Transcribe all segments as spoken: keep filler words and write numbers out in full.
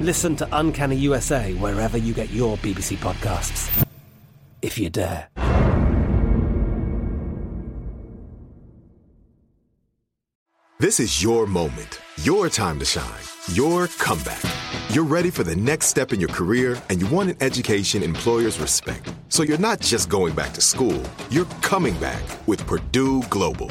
Listen to Uncanny U S A wherever you get your B B C podcasts, if you dare. This is your moment, your time to shine, your comeback. You're ready for the next step in your career, and you want an education employers respect. So you're not just going back to school. You're coming back with Purdue Global.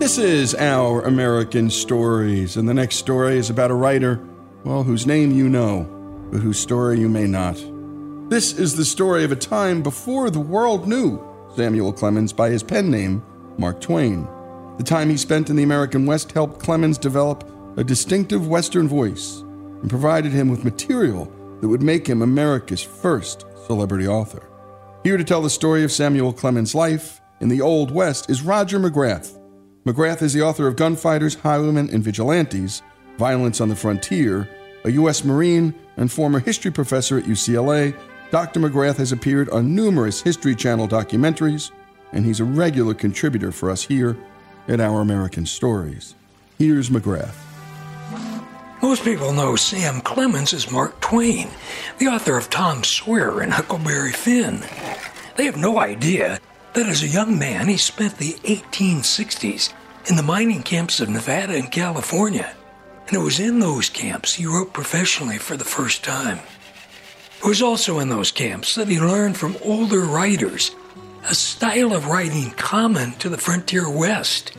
This is Our American Stories, and the next story is about a writer, well, whose name you know, but whose story you may not. This is the story of a time before the world knew Samuel Clemens by his pen name, Mark Twain. The time he spent in the American West helped Clemens develop a distinctive Western voice and provided him with material that would make him America's first celebrity author. Here to tell the story of Samuel Clemens' life in the Old West is Roger McGrath. McGrath is the author of Gunfighters, Highwaymen, and Vigilantes, Violence on the Frontier, a U S Marine and former history professor at U C L A. Doctor McGrath has appeared on numerous History Channel documentaries, and he's a regular contributor for us here at Our American Stories. Here's McGrath. Most people know Sam Clemens as Mark Twain, the author of Tom Sawyer and Huckleberry Finn. They have no idea that as a young man, he spent the eighteen sixties in the mining camps of Nevada and California. And it was in those camps he wrote professionally for the first time. It was also in those camps that he learned from older writers a style of writing common to the frontier West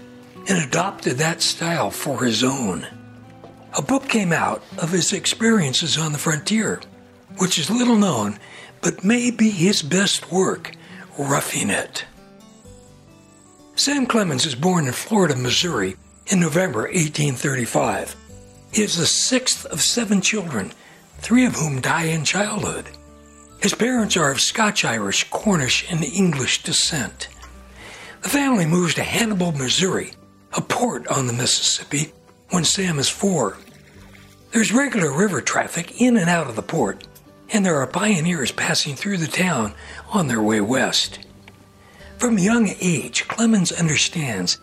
and adopted that style for his own. A book came out of his experiences on the frontier, which is little known, but may be his best work, Roughing It. Sam Clemens is born in Florida, Missouri in November eighteen thirty-five. He is the sixth of seven children, three of whom die in childhood. His parents are of Scotch-Irish, Cornish, and English descent. The family moves to Hannibal, Missouri, a port on the Mississippi, when Sam is four. There's regular river traffic in and out of the port, and there are pioneers passing through the town on their way west. From a young age, Clemens understands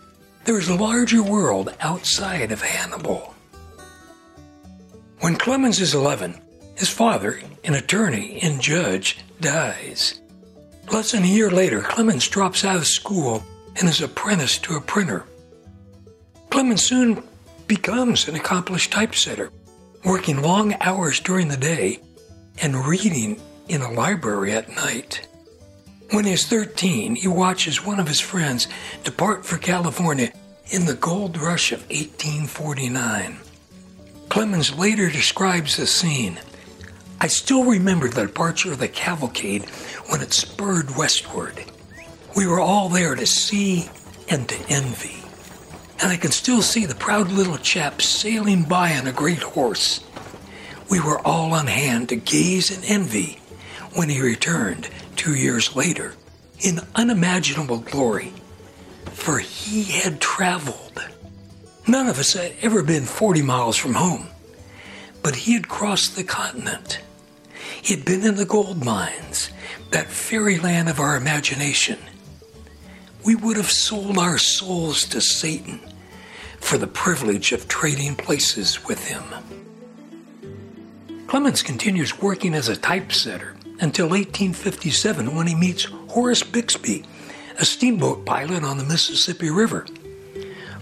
there is a larger world outside of Hannibal. When Clemens is eleven, his father, an attorney and judge, dies. Less than a year later, Clemens drops out of school and is apprenticed to a printer. Clemens soon becomes an accomplished typesetter, working long hours during the day and reading in a library at night. When he's thirteen, he watches one of his friends depart for California in the gold rush of eighteen forty-nine. Clemens later describes the scene. I still remember the departure of the cavalcade when it spurred westward. We were all there to see and to envy. And I can still see the proud little chap sailing by on a great horse. We were all on hand to gaze and envy when he returned two years later in unimaginable glory, for he had traveled. None of us had ever been forty miles from home, but he had crossed the continent. He had been in the gold mines, that fairyland of our imagination. We would have sold our souls to Satan for the privilege of trading places with him. Clemens continues working as a typesetter until eighteen fifty-seven, when he meets Horace Bixby, a steamboat pilot on the Mississippi River.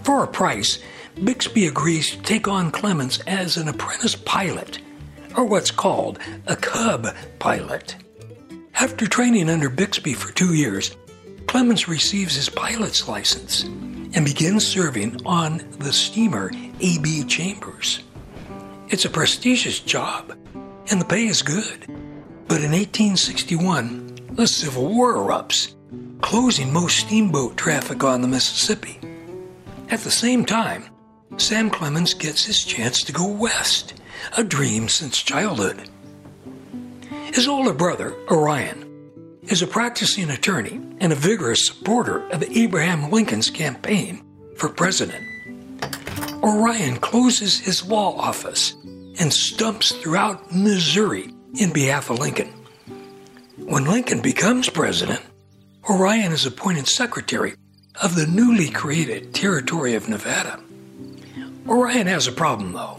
For a price, Bixby agrees to take on Clemens as an apprentice pilot, or what's called a cub pilot. After training under Bixby for two years, Clemens receives his pilot's license and begins serving on the steamer A B Chambers. It's a prestigious job, and the pay is good. But in eighteen sixty-one, the Civil War erupts, closing most steamboat traffic on the Mississippi. At the same time, Sam Clemens gets his chance to go west, a dream since childhood. His older brother, Orion, is a practicing attorney and a vigorous supporter of Abraham Lincoln's campaign for president. Orion closes his law office and stumps throughout Missouri in behalf of Lincoln. When Lincoln becomes president, Orion is appointed secretary of the newly created Territory of Nevada. Orion has a problem, though.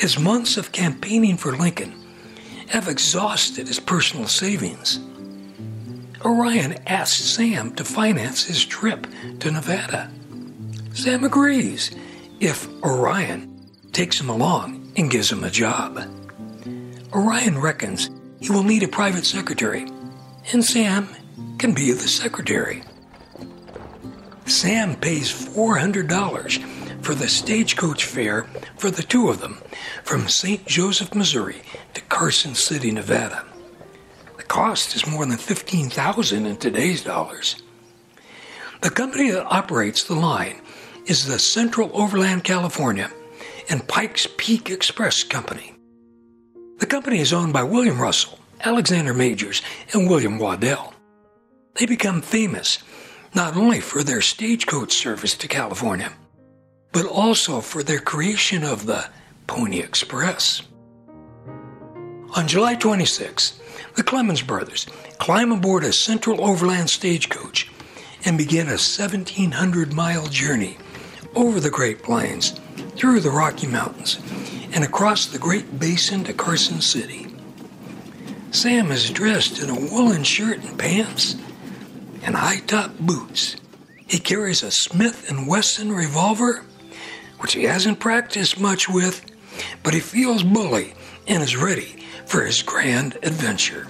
His months of campaigning for Lincoln have exhausted his personal savings. Orion asks Sam to finance his trip to Nevada. Sam agrees if Orion takes him along and gives him a job. Orion reckons he will need a private secretary, and Sam can be the secretary. Sam pays four hundred dollars for the stagecoach fare for the two of them from Saint Joseph, Missouri to Carson City, Nevada. The cost is more than fifteen thousand dollars in today's dollars. The company that operates the line is the Central Overland California and Pikes Peak Express Company. The company is owned by William Russell, Alexander Majors, and William Waddell. They become famous not only for their stagecoach service to California, but also for their creation of the Pony Express. On July twenty-sixth, the Clemens brothers climb aboard a Central Overland stagecoach and begin a seventeen hundred mile journey over the Great Plains, through the Rocky Mountains, and across the Great Basin to Carson City. Sam is dressed in a woolen shirt and pants and high-top boots. He carries a Smith and Wesson revolver, which he hasn't practiced much with, but he feels bully and is ready for his grand adventure.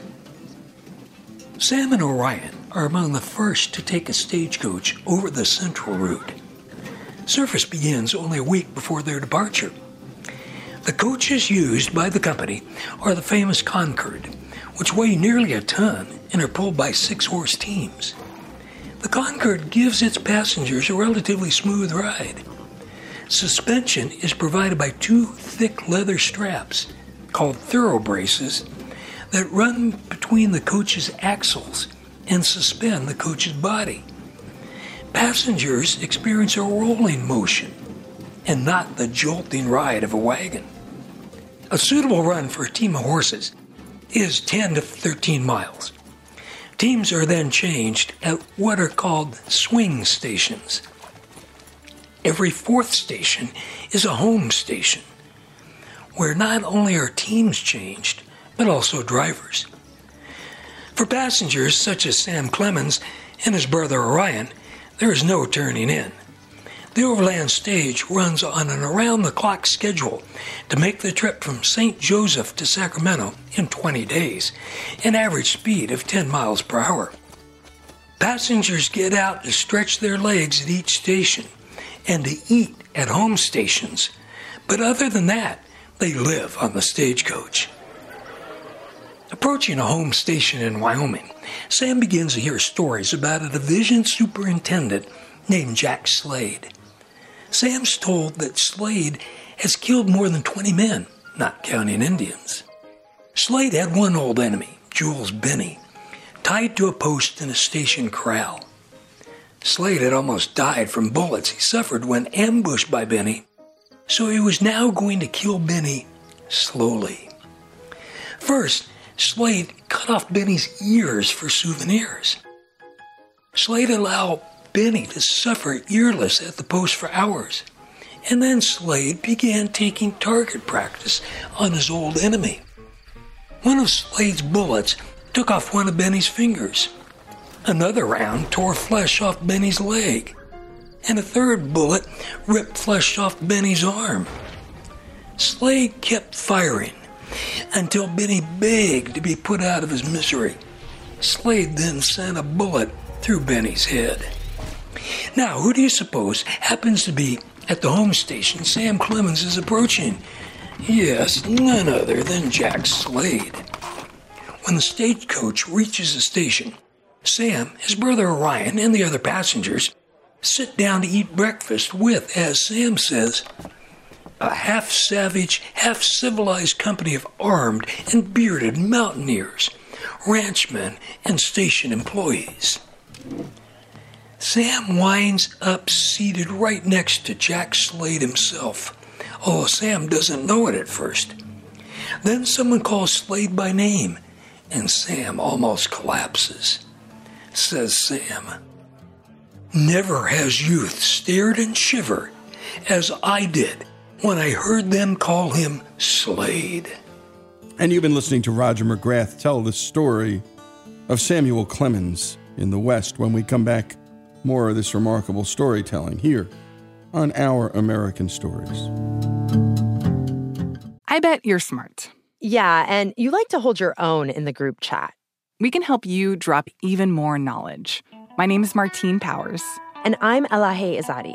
Sam and Orion are among the first to take a stagecoach over the Central Route. Service begins only a week before their departure. The coaches used by the company are the famous Concord, which weigh nearly a ton and are pulled by six-horse teams. The Concord gives its passengers a relatively smooth ride. Suspension is provided by two thick leather straps, called thoroughbraces, that run between the coach's axles and suspend the coach's body. Passengers experience a rolling motion and not the jolting ride of a wagon. A suitable run for a team of horses is ten to thirteen miles. Teams are then changed at what are called swing stations. Every fourth station is a home station, where not only are teams changed, but also drivers. For passengers such as Sam Clemens and his brother Orion, there is no turning in. The overland stage runs on an around-the-clock schedule to make the trip from Saint Joseph to Sacramento in twenty days, an average speed of ten miles per hour. Passengers get out to stretch their legs at each station and to eat at home stations, but other than that, they live on the stagecoach. Approaching a home station in Wyoming, Sam begins to hear stories about a division superintendent named Jack Slade. Sam's told that Slade has killed more than twenty men, not counting Indians. Slade had one old enemy, Jules Benny, tied to a post in a station corral. Slade had almost died from bullets he suffered when ambushed by Benny, so he was now going to kill Benny slowly. First, Slade cut off Benny's ears for souvenirs. Slade allowed Benny to suffer earless at the post for hours, and then Slade began taking target practice on his old enemy. One of Slade's bullets took off one of Benny's fingers. Another round tore flesh off Benny's leg, and a third bullet ripped flesh off Benny's arm. Slade kept firing until Benny begged to be put out of his misery. Slade then sent a bullet through Benny's head. Now, who do you suppose happens to be at the home station Sam Clemens is approaching? Yes, none other than Jack Slade. When the stagecoach reaches the station, Sam, his brother Orion, and the other passengers sit down to eat breakfast with, as Sam says, a half-savage, half-civilized company of armed and bearded mountaineers, ranchmen, and station employees. Sam winds up seated right next to Jack Slade himself, although Sam doesn't know it at first. Then someone calls Slade by name, and Sam almost collapses. Says Sam, "Never has youth stared and shivered as I did when I heard them call him Slade." And you've been listening to Roger McGrath tell the story of Samuel Clemens in the West. When we come back, more of this remarkable storytelling here on Our American Stories. I bet you're smart. Yeah, and you like to hold your own in the group chat. We can help you drop even more knowledge. My name is Martine Powers. And I'm Elahe Izadi.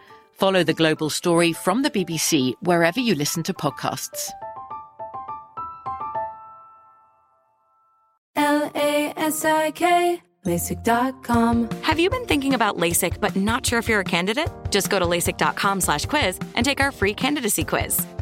Follow The Global Story from the B B C wherever you listen to podcasts. L A S I K, LASIK dot com. Have you been thinking about LASIK but not sure if you're a candidate? Just go to LASIK dot com slash quiz and take our free candidacy quiz.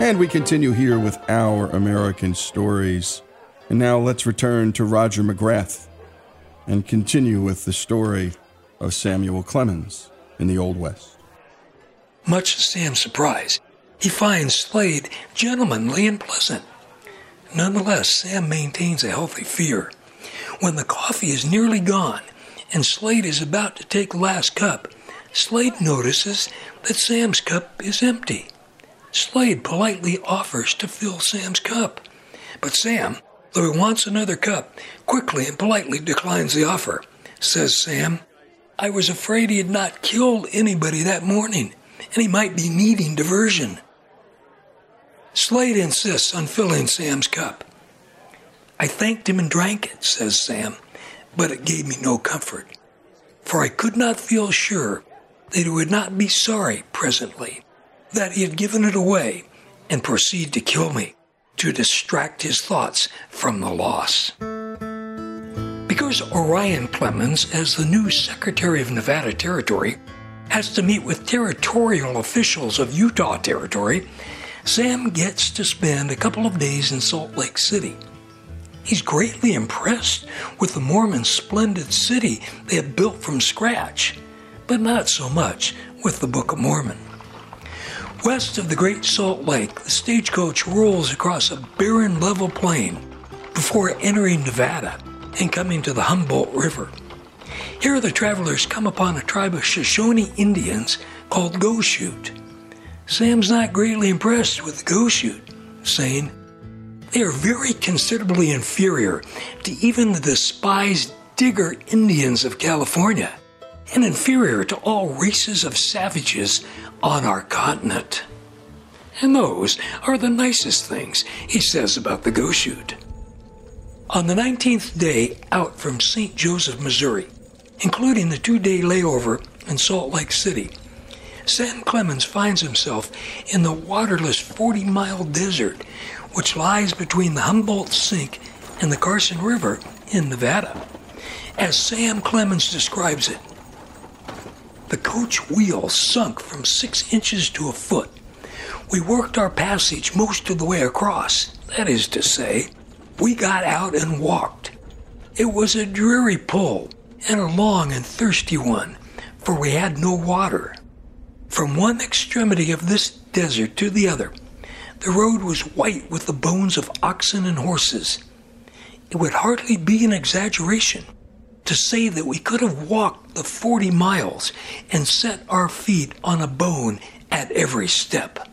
And we continue here with Our American Stories. And now let's return to Roger McGrath and continue with the story of Samuel Clemens in the Old West. Much to Sam's surprise, he finds Slade gentlemanly and pleasant. Nonetheless, Sam maintains a healthy fear. When the coffee is nearly gone and Slade is about to take the last cup, Slade notices that Sam's cup is empty. Slade politely offers to fill Sam's cup, but Sam, though he wants another cup, quickly and politely declines the offer. Says Sam, "I was afraid he had not killed anybody that morning, and he might be needing diversion." Slade insists on filling Sam's cup. "I thanked him and drank it," says Sam, "but it gave me no comfort, for I could not feel sure that he would not be sorry presently that he had given it away and proceed to kill me to distract his thoughts from the loss." Because Orion Clemens, as the new Secretary of Nevada Territory, has to meet with territorial officials of Utah Territory, Sam gets to spend a couple of days in Salt Lake City. He's greatly impressed with the Mormons' splendid city they have built from scratch, but not so much with the Book of Mormon. West of the Great Salt Lake, the stagecoach rolls across a barren level plain before entering Nevada and coming to the Humboldt River. Here the travelers come upon a tribe of Shoshone Indians called Goshute. Sam's not greatly impressed with the Goshute, saying, "They are very considerably inferior to even the despised Digger Indians of California, and inferior to all races of savages on our continent." And those are the nicest things he says about the Goshute. On the nineteenth day out from Saint Joseph, Missouri, including the two-day layover in Salt Lake City, Sam Clemens finds himself in the waterless forty-mile desert which lies between the Humboldt Sink and the Carson River in Nevada. As Sam Clemens describes it, "The coach wheel sunk from six inches to a foot. We worked our passage most of the way across. That is to say, we got out and walked. It was a dreary pull and a long and thirsty one, for we had no water. From one extremity of this desert to the other, the road was white with the bones of oxen and horses. It would hardly be an exaggeration to say that we could have walked the forty miles and set our feet on a bone at every step.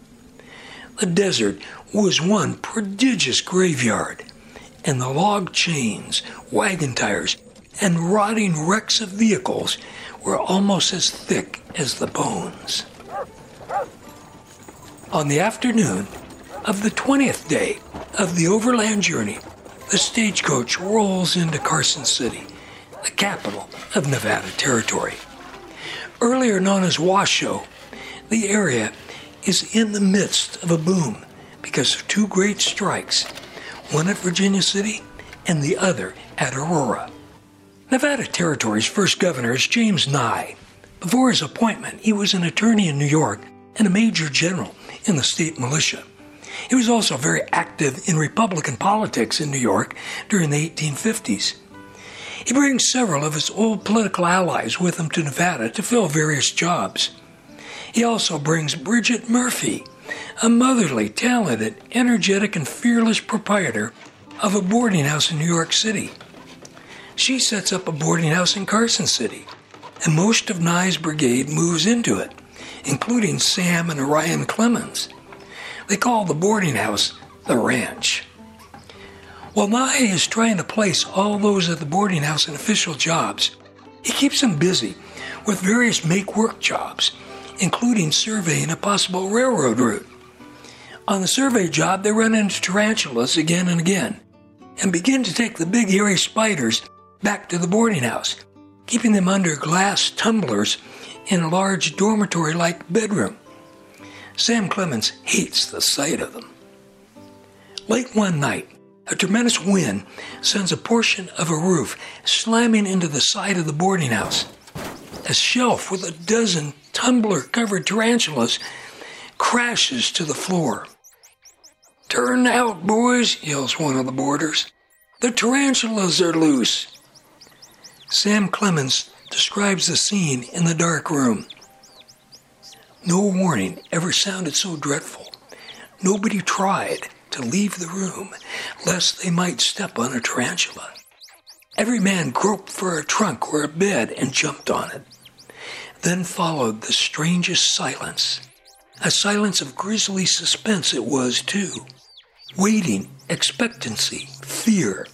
The desert was one prodigious graveyard, and the log chains, wagon tires, and rotting wrecks of vehicles were almost as thick as the bones. On the afternoon of the twentieth day of the overland journey, the stagecoach rolls into Carson City, the capital of Nevada Territory. Earlier known as Washoe, the area is in the midst of a boom because of two great strikes, one at Virginia City and the other at Aurora. Nevada Territory's first governor is James Nye. Before his appointment, he was an attorney in New York and a major general in the state militia. He was also very active in Republican politics in New York during the eighteen fifties. He brings several of his old political allies with him to Nevada to fill various jobs. He also brings Bridget Murphy, a motherly, talented, energetic, and fearless proprietor of a boarding house in New York City. She sets up a boarding house in Carson City, and most of Nye's brigade moves into it, including Sam and Orion Clemens. They call the boarding house the ranch. While Nye is trying to place all those at the boarding house in official jobs, he keeps them busy with various make-work jobs, including surveying a possible railroad route. On the survey job, they run into tarantulas again and again, and begin to take the big hairy spiders back to the boarding house, keeping them under glass tumblers in a large dormitory-like bedroom. Sam Clemens hates the sight of them. Late one night, a tremendous wind sends a portion of a roof slamming into the side of the boarding house. A shelf with a dozen tumbler-covered tarantulas crashes to the floor. "Turn out, boys," yells one of the boarders. "The tarantulas are loose." Sam Clemens describes the scene in the dark room. No warning ever sounded so dreadful. Nobody tried to leave the room, lest they might step on a tarantula. Every man groped for a trunk or a bed and jumped on it. Then followed the strangest silence. A silence of grisly suspense it was, too. Waiting, expectancy, fear.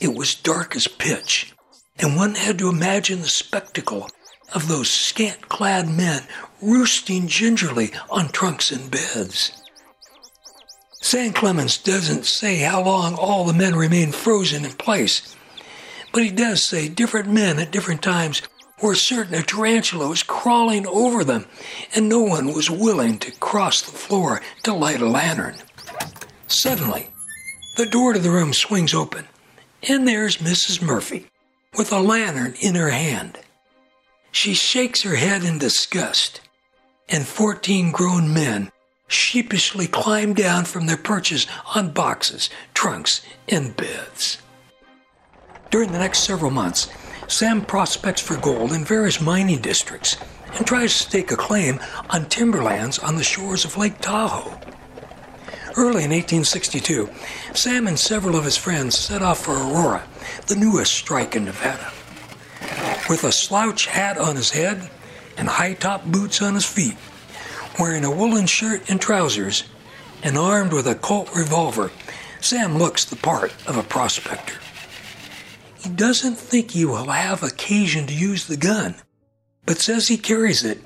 It was dark as pitch, and one had to imagine the spectacle of those scant-clad men roosting gingerly on trunks and beds. Sam Clemens doesn't say how long all the men remained frozen in place, but he does say different men at different times were certain a tarantula was crawling over them, and no one was willing to cross the floor to light a lantern. Suddenly, the door to the room swings open, and there's Missus Murphy with a lantern in her hand. She shakes her head in disgust, and fourteen grown men sheepishly climb down from their perches on boxes, trunks, and beds. During the next several months, Sam prospects for gold in various mining districts and tries to stake a claim on timberlands on the shores of Lake Tahoe. Early in eighteen sixty-two, Sam and several of his friends set off for Aurora, the newest strike in Nevada. With a slouch hat on his head and high-top boots on his feet, wearing a woolen shirt and trousers, and armed with a Colt revolver, Sam looks the part of a prospector. He doesn't think he will have occasion to use the gun, but says he carries it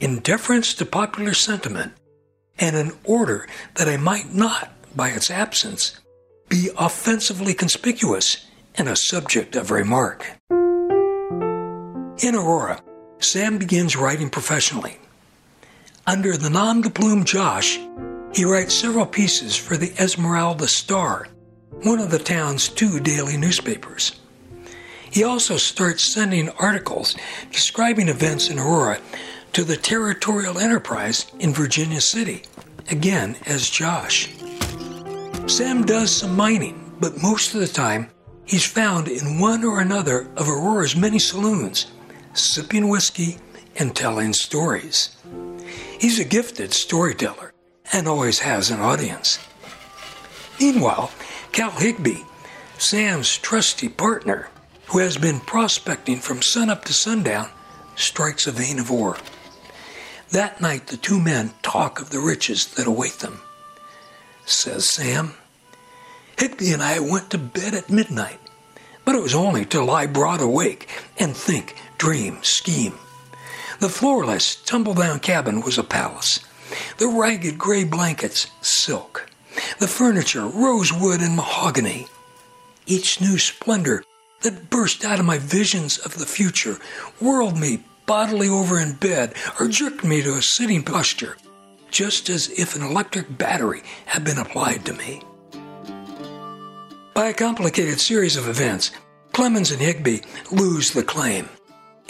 in deference to popular sentiment and in order that I might not, by its absence, be offensively conspicuous and a subject of remark. In Aurora, Sam begins writing professionally. Under the nom de plume Josh, he writes several pieces for the Esmeralda Star, one of the town's two daily newspapers. He also starts sending articles describing events in Aurora to the Territorial Enterprise in Virginia City, again as Josh. Sam does some mining, but most of the time he's found in one or another of Aurora's many saloons, sipping whiskey and telling stories. He's a gifted storyteller and always has an audience. Meanwhile, Cal Higbee, Sam's trusty partner, who has been prospecting from sunup to sundown, strikes a vein of ore. That night, the two men talk of the riches that await them. Says Sam, Higby and I went to bed at midnight, but it was only to lie broad awake and think, dream, scheme. The floorless, tumble-down cabin was a palace. The ragged gray blankets, silk. The furniture, rosewood and mahogany. Each new splendor that burst out of my visions of the future whirled me bodily over in bed or jerked me to a sitting posture, just as if an electric battery had been applied to me. By a complicated series of events, Clemens and Higby lose the claim,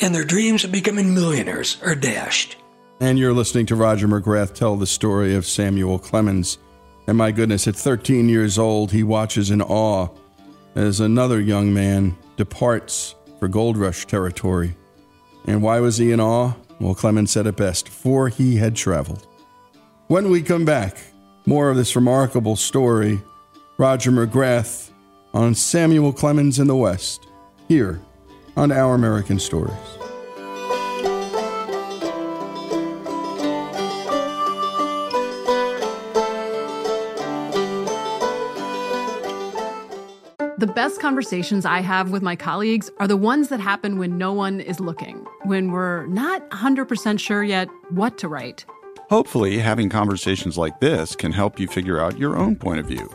and their dreams of becoming millionaires are dashed. And you're listening to Roger McGrath tell the story of Samuel Clemens. And my goodness, at thirteen years old, he watches in awe as another young man departs for gold rush territory. And why was he in awe? Well, Clemens said it best, for he had traveled. When we come back, more of this remarkable story, Roger McGrath on Samuel Clemens in the West, here on Our American Stories. The best conversations I have with my colleagues are the ones that happen when no one is looking, when we're not one hundred percent sure yet what to write. Hopefully, having conversations like this can help you figure out your own point of view.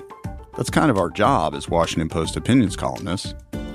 That's kind of our job as Washington Post opinions columnists.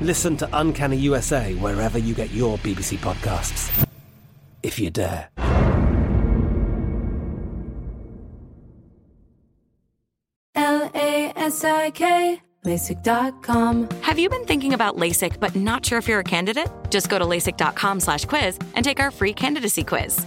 Listen to Uncanny U S A wherever you get your B B C podcasts, if you dare. L A S I K, LASIK dot com. Have you been thinking about LASIK but not sure if you're a candidate? Just go to LASIK dot com slash quiz and take our free candidacy quiz.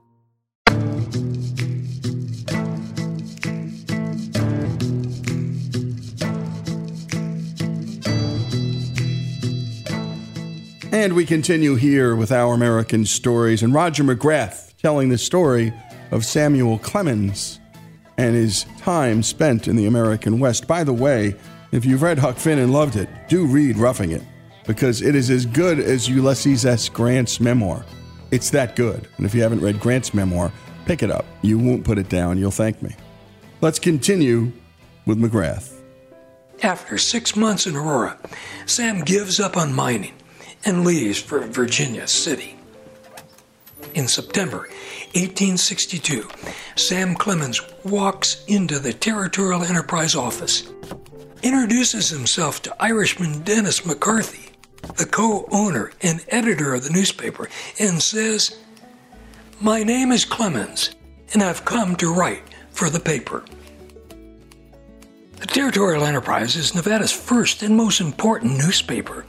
And we continue here with Our American Stories and Roger McGrath telling the story of Samuel Clemens and his time spent in the American West. By the way, if you've read Huck Finn and loved it, do read Roughing It, because it is as good as Ulysses S. Grant's memoir. It's that good. And if you haven't read Grant's memoir, pick it up. You won't put it down. You'll thank me. Let's continue with McGrath. After six months in Aurora, Sam gives up on mining and leaves for Virginia City. In September eighteen sixty-two, Sam Clemens walks into the Territorial Enterprise office, introduces himself to Irishman Dennis McCarthy, the co-owner and editor of the newspaper, and says, "My name is Clemens, and I've come to write for the paper." The Territorial Enterprise is Nevada's first and most important newspaper.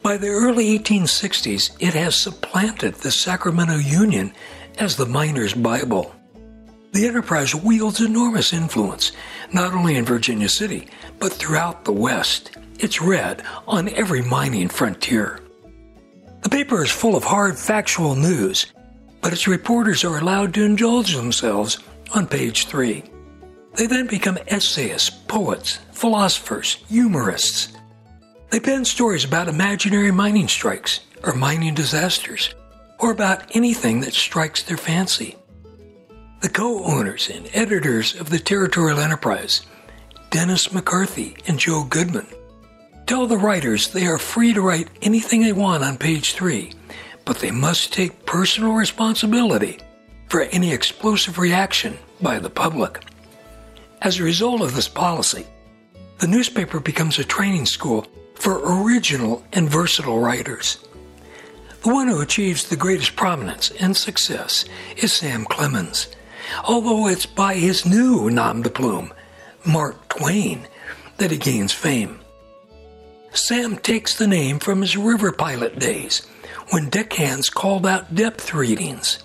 By the early eighteen sixties, it has supplanted the Sacramento Union as the miners' Bible. The Enterprise wields enormous influence, not only in Virginia City, but throughout the West. It's read on every mining frontier. The paper is full of hard, factual news, but its reporters are allowed to indulge themselves on page three. They then become essayists, poets, philosophers, humorists. They pen stories about imaginary mining strikes or mining disasters, or about anything that strikes their fancy. The co-owners and editors of the Territorial Enterprise, Dennis McCarthy and Joe Goodman, tell the writers they are free to write anything they want on page three, but they must take personal responsibility for any explosive reaction by the public. As a result of this policy, the newspaper becomes a training school for original and versatile writers. The one who achieves the greatest prominence and success is Sam Clemens, although it's by his new nom de plume, Mark Twain, that he gains fame. Sam takes the name from his river pilot days, when deckhands called out depth readings.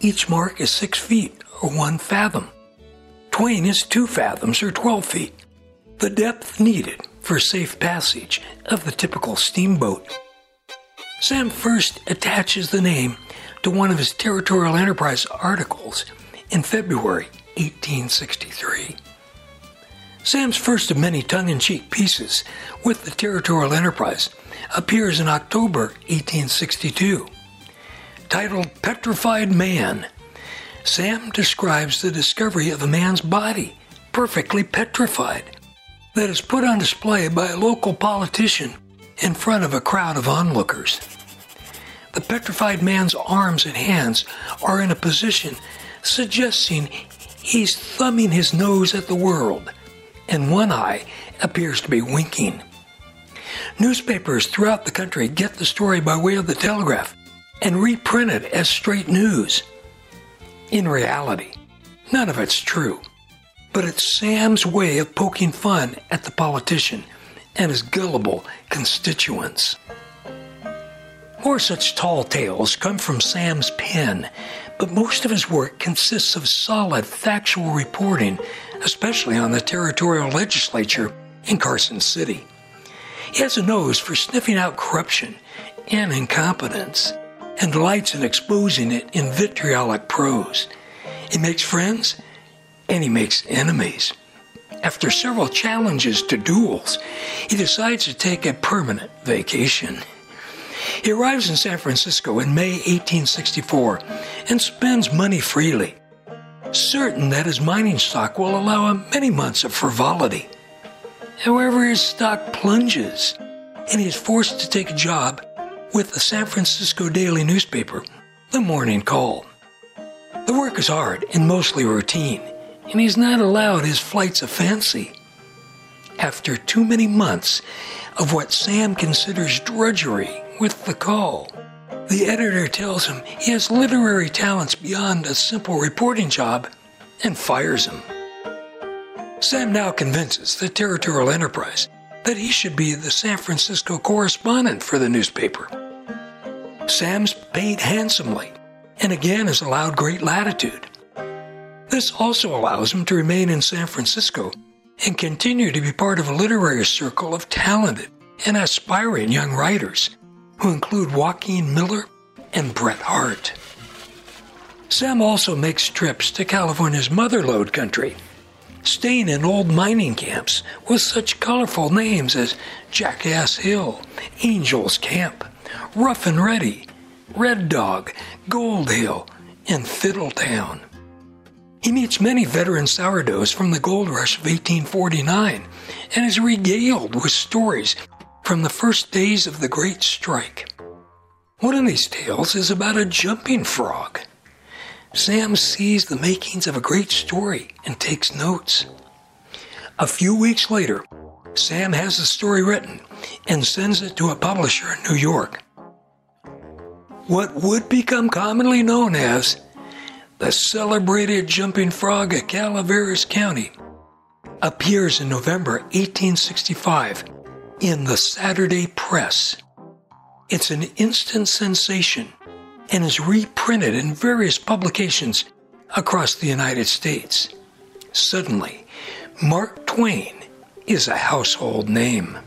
Each mark is six feet or one fathom. Twain is two fathoms or twelve feet, the depth needed for safe passage of the typical steamboat. Sam first attaches the name to one of his Territorial Enterprise articles in February eighteen sixty-three. Sam's first of many tongue-in-cheek pieces with the Territorial Enterprise appears in October eighteen sixty-two. Titled "Petrified Man," Sam describes the discovery of a man's body, perfectly petrified, that is put on display by a local politician in front of a crowd of onlookers. The petrified man's arms and hands are in a position suggesting he's thumbing his nose at the world, and one eye appears to be winking. Newspapers throughout the country get the story by way of the Telegraph and reprint it as straight news. In reality, none of it's true, but it's Sam's way of poking fun at the politician and his gullible constituents. More such tall tales come from Sam's pen, but most of his work consists of solid factual reporting, especially on the territorial legislature in Carson City. He has a nose for sniffing out corruption and incompetence, and delights in exposing it in vitriolic prose. He makes friends, and he makes enemies. After several challenges to duels, he decides to take a permanent vacation. He arrives in San Francisco in May eighteen sixty-four and spends money freely, certain that his mining stock will allow him many months of frivolity. However, his stock plunges, and he is forced to take a job with the San Francisco daily newspaper, The Morning Call. The work is hard and mostly routine, and he's not allowed his flights of fancy. After too many months of what Sam considers drudgery with the Call, the editor tells him he has literary talents beyond a simple reporting job and fires him. Sam now convinces the Territorial Enterprise that he should be the San Francisco correspondent for the newspaper. Sam's paid handsomely and again is allowed great latitude. This also allows him to remain in San Francisco and continue to be part of a literary circle of talented and aspiring young writers who include Joaquin Miller and Bret Hart. Sam also makes trips to California's motherlode country, staying in old mining camps with such colorful names as Jackass Hill, Angel's Camp, Rough and Ready, Red Dog, Gold Hill, and Fiddletown. He meets many veteran sourdoughs from the gold rush of eighteen forty-nine and is regaled with stories from the first days of the Great Strike. One of these tales is about a jumping frog. Sam sees the makings of a great story and takes notes. A few weeks later, Sam has the story written and sends it to a publisher in New York. What would become commonly known as the celebrated jumping frog of Calaveras County appears in November eighteen sixty-five in the Saturday Press. It's an instant sensation and is reprinted in various publications across the United States. Suddenly, Mark Twain is a household name.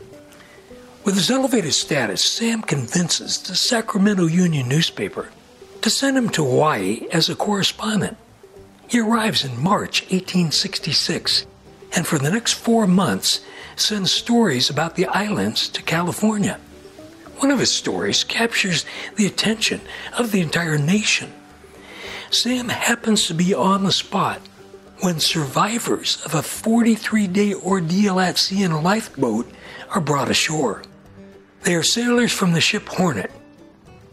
With his elevated status, Sam convinces the Sacramento Union newspaper to send him to Hawaii as a correspondent. He arrives in March eighteen sixty-six, and for the next four months sends stories about the islands to California. One of his stories captures the attention of the entire nation. Sam happens to be on the spot when survivors of a forty-three day ordeal at sea in a lifeboat are brought ashore. They are sailors from the ship Hornet,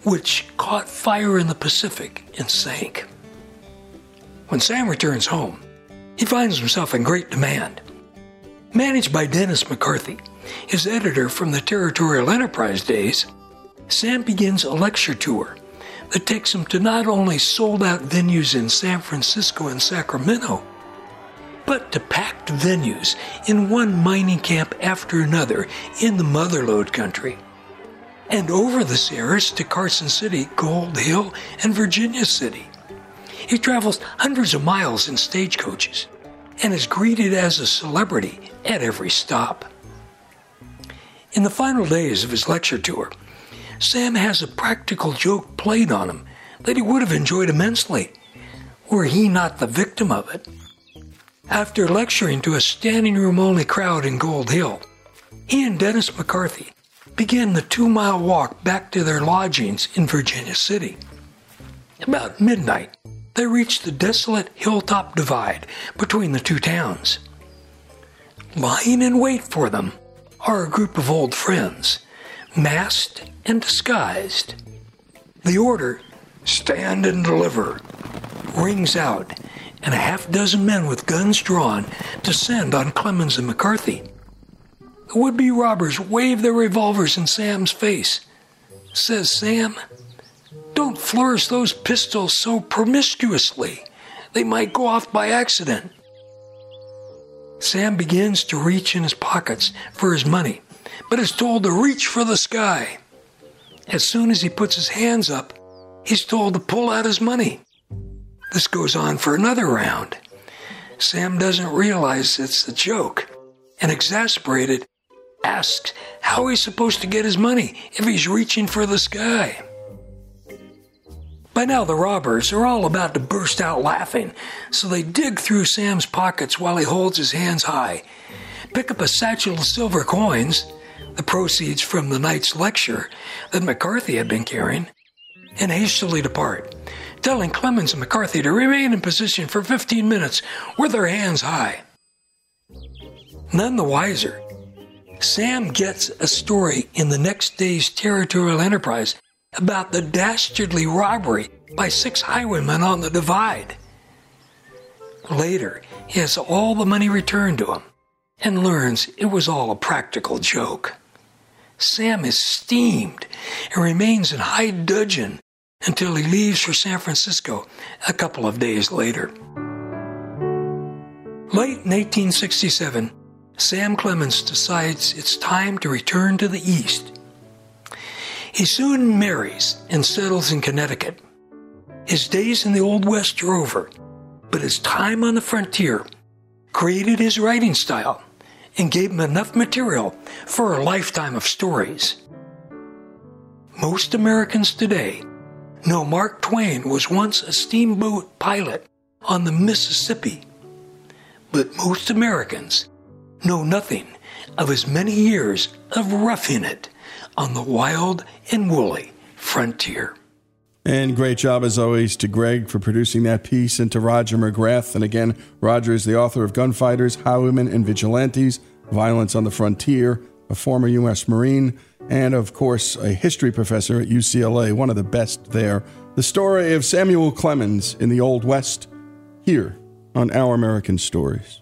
which caught fire in the Pacific and sank. When Sam returns home, he finds himself in great demand. Managed by Dennis McCarthy, his editor from the Territorial Enterprise days, Sam begins a lecture tour that takes him to not only sold-out venues in San Francisco and Sacramento, but to packed venues in one mining camp after another in the motherlode country, and over the Sierras to Carson City, Gold Hill, and Virginia City. He travels hundreds of miles in stagecoaches and is greeted as a celebrity at every stop. In the final days of his lecture tour, Sam has a practical joke played on him that he would have enjoyed immensely, were he not the victim of it. After lecturing to a standing room only crowd in Gold Hill, he and Dennis McCarthy begin the two-mile walk back to their lodgings in Virginia City. About midnight, they reach the desolate hilltop divide between the two towns. Lying in wait for them are a group of old friends, masked and disguised. The order, "Stand and deliver," rings out, and a half dozen men with guns drawn descend on Clemens and McCarthy. The would-be robbers wave their revolvers in Sam's face. Says Sam, "Don't flourish those pistols so promiscuously. They might go off by accident." Sam begins to reach in his pockets for his money, but is told to reach for the sky. As soon as he puts his hands up, he's told to pull out his money. This goes on for another round. Sam doesn't realize it's a joke, and exasperated, asks how he's supposed to get his money if he's reaching for the sky. By now, the robbers are all about to burst out laughing, so they dig through Sam's pockets while he holds his hands high, pick up a satchel of silver coins, the proceeds from the night's lecture that McCarthy had been carrying, and hastily depart, telling Clemens and McCarthy to remain in position for fifteen minutes with their hands high. None the wiser, Sam gets a story in the next day's Territorial Enterprise about the dastardly robbery by six highwaymen on the divide. Later, he has all the money returned to him and learns it was all a practical joke. Sam is steamed and remains in high dudgeon until he leaves for San Francisco a couple of days later. Late in eighteen sixty-seven, Sam Clemens decides it's time to return to the East. He soon marries and settles in Connecticut. His days in the Old West are over, but his time on the frontier created his writing style and gave him enough material for a lifetime of stories. Most Americans today know Mark Twain was once a steamboat pilot on the Mississippi, but most Americans know nothing of his many years of roughing it on the wild and woolly frontier. And great job, as always, to Greg for producing that piece, and to Roger McGrath. And again, Roger is the author of Gunfighters, Highwaymen, and Vigilantes, Violence on the Frontier, a former U S Marine, and, of course, a history professor at U C L A, one of the best there. The story of Samuel Clemens in the Old West, here on Our American Stories.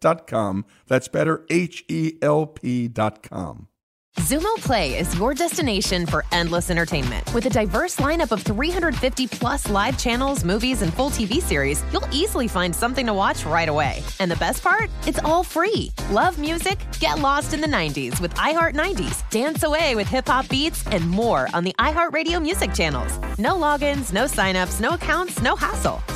dot com. That's better, H E L P dot com. Zumo Play is your destination for endless entertainment. With a diverse lineup of three hundred fifty plus live channels, movies, and full T V series, you'll easily find something to watch right away. And the best part? It's all free. Love music? Get lost in the nineties with iHeart nineties, dance away with hip-hop beats, and more on the iHeartRadio music channels. No logins, no signups, no accounts, no hassle.